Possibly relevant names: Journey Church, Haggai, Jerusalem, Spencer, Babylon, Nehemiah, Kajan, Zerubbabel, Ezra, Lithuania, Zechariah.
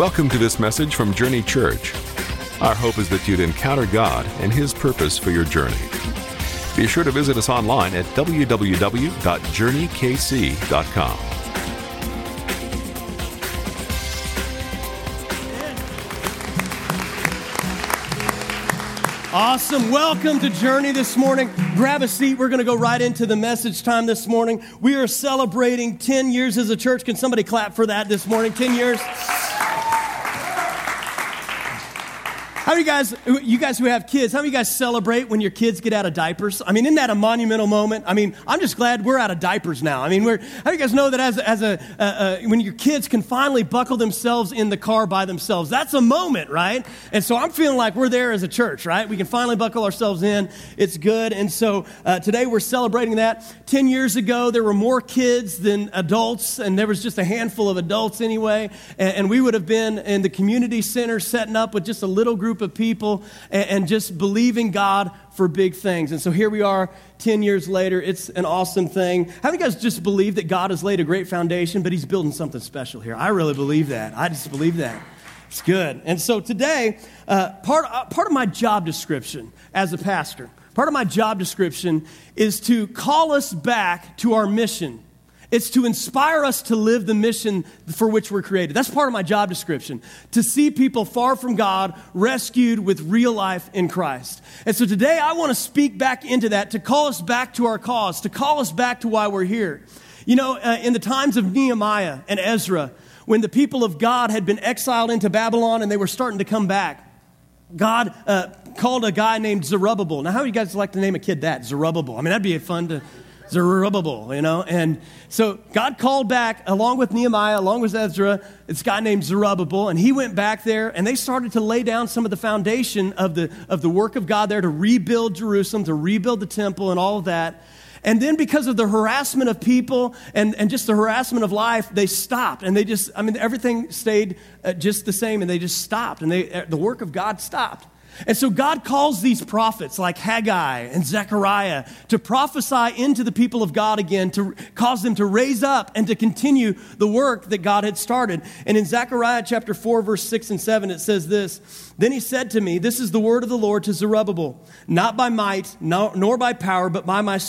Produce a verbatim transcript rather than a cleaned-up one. Welcome to this message from Journey Church. Our hope is that you'd encounter God and His purpose for your journey. Be sure to visit us online at w w w dot journey k c dot com. Awesome. Welcome to Journey this morning. Grab a seat. We're going to go right into the message time this morning. We are celebrating ten years as a church. Can somebody clap for that this morning? ten years. How many guys, you guys who have kids, how many of you guys celebrate when your kids get out of diapers? I mean, isn't that a monumental moment? I mean, I'm just glad we're out of diapers now. I mean, we're, how do you guys know that as, as a, uh, uh, when your kids can finally buckle themselves in the car by themselves? That's a moment, right? And so I'm feeling like we're there as a church, right? We can finally buckle ourselves in. It's good. And so uh, today we're celebrating that. Ten years ago, there were more kids than adults, and there was just a handful of adults anyway. And, and we would have been in the community center setting up with just a little group of people and just believing God for big things. And so here we are ten years later. It's an awesome thing. How many of you guys just believe that God has laid a great foundation, but He's building something special here? I really believe that. I just believe that. It's good. And so today, uh, part, uh, part of my job description as a pastor, part of my job description is to call us back to our mission. It's to inspire us to live the mission for which we're created. That's part of my job description, to see people far from God rescued with real life in Christ. And so today I want to speak back into that, to call us back to our cause, to call us back to why we're here. You know, uh, in the times of Nehemiah and Ezra, when the people of God had been exiled into Babylon and they were starting to come back, God uh, called a guy named Zerubbabel. Now, how would you guys like to name a kid that? Zerubbabel. I mean, that'd be fun to... Zerubbabel, you know, and so God called back along with Nehemiah, along with Ezra, this guy named Zerubbabel, and he went back there and they started to lay down some of the foundation of the of the work of God there to rebuild Jerusalem, to rebuild the temple and all of that. And then because of the harassment of people and, and just the harassment of life, they stopped. And they just, I mean, everything stayed just the same and they just stopped and they the work of God stopped. And so God calls these prophets like Haggai and Zechariah to prophesy into the people of God again, to cause them to raise up and to continue the work that God had started. And in Zechariah chapter four, verse six and seven, it says this, "Then he said to me, this is the word of the Lord to Zerubbabel, not by might, nor by power, but by my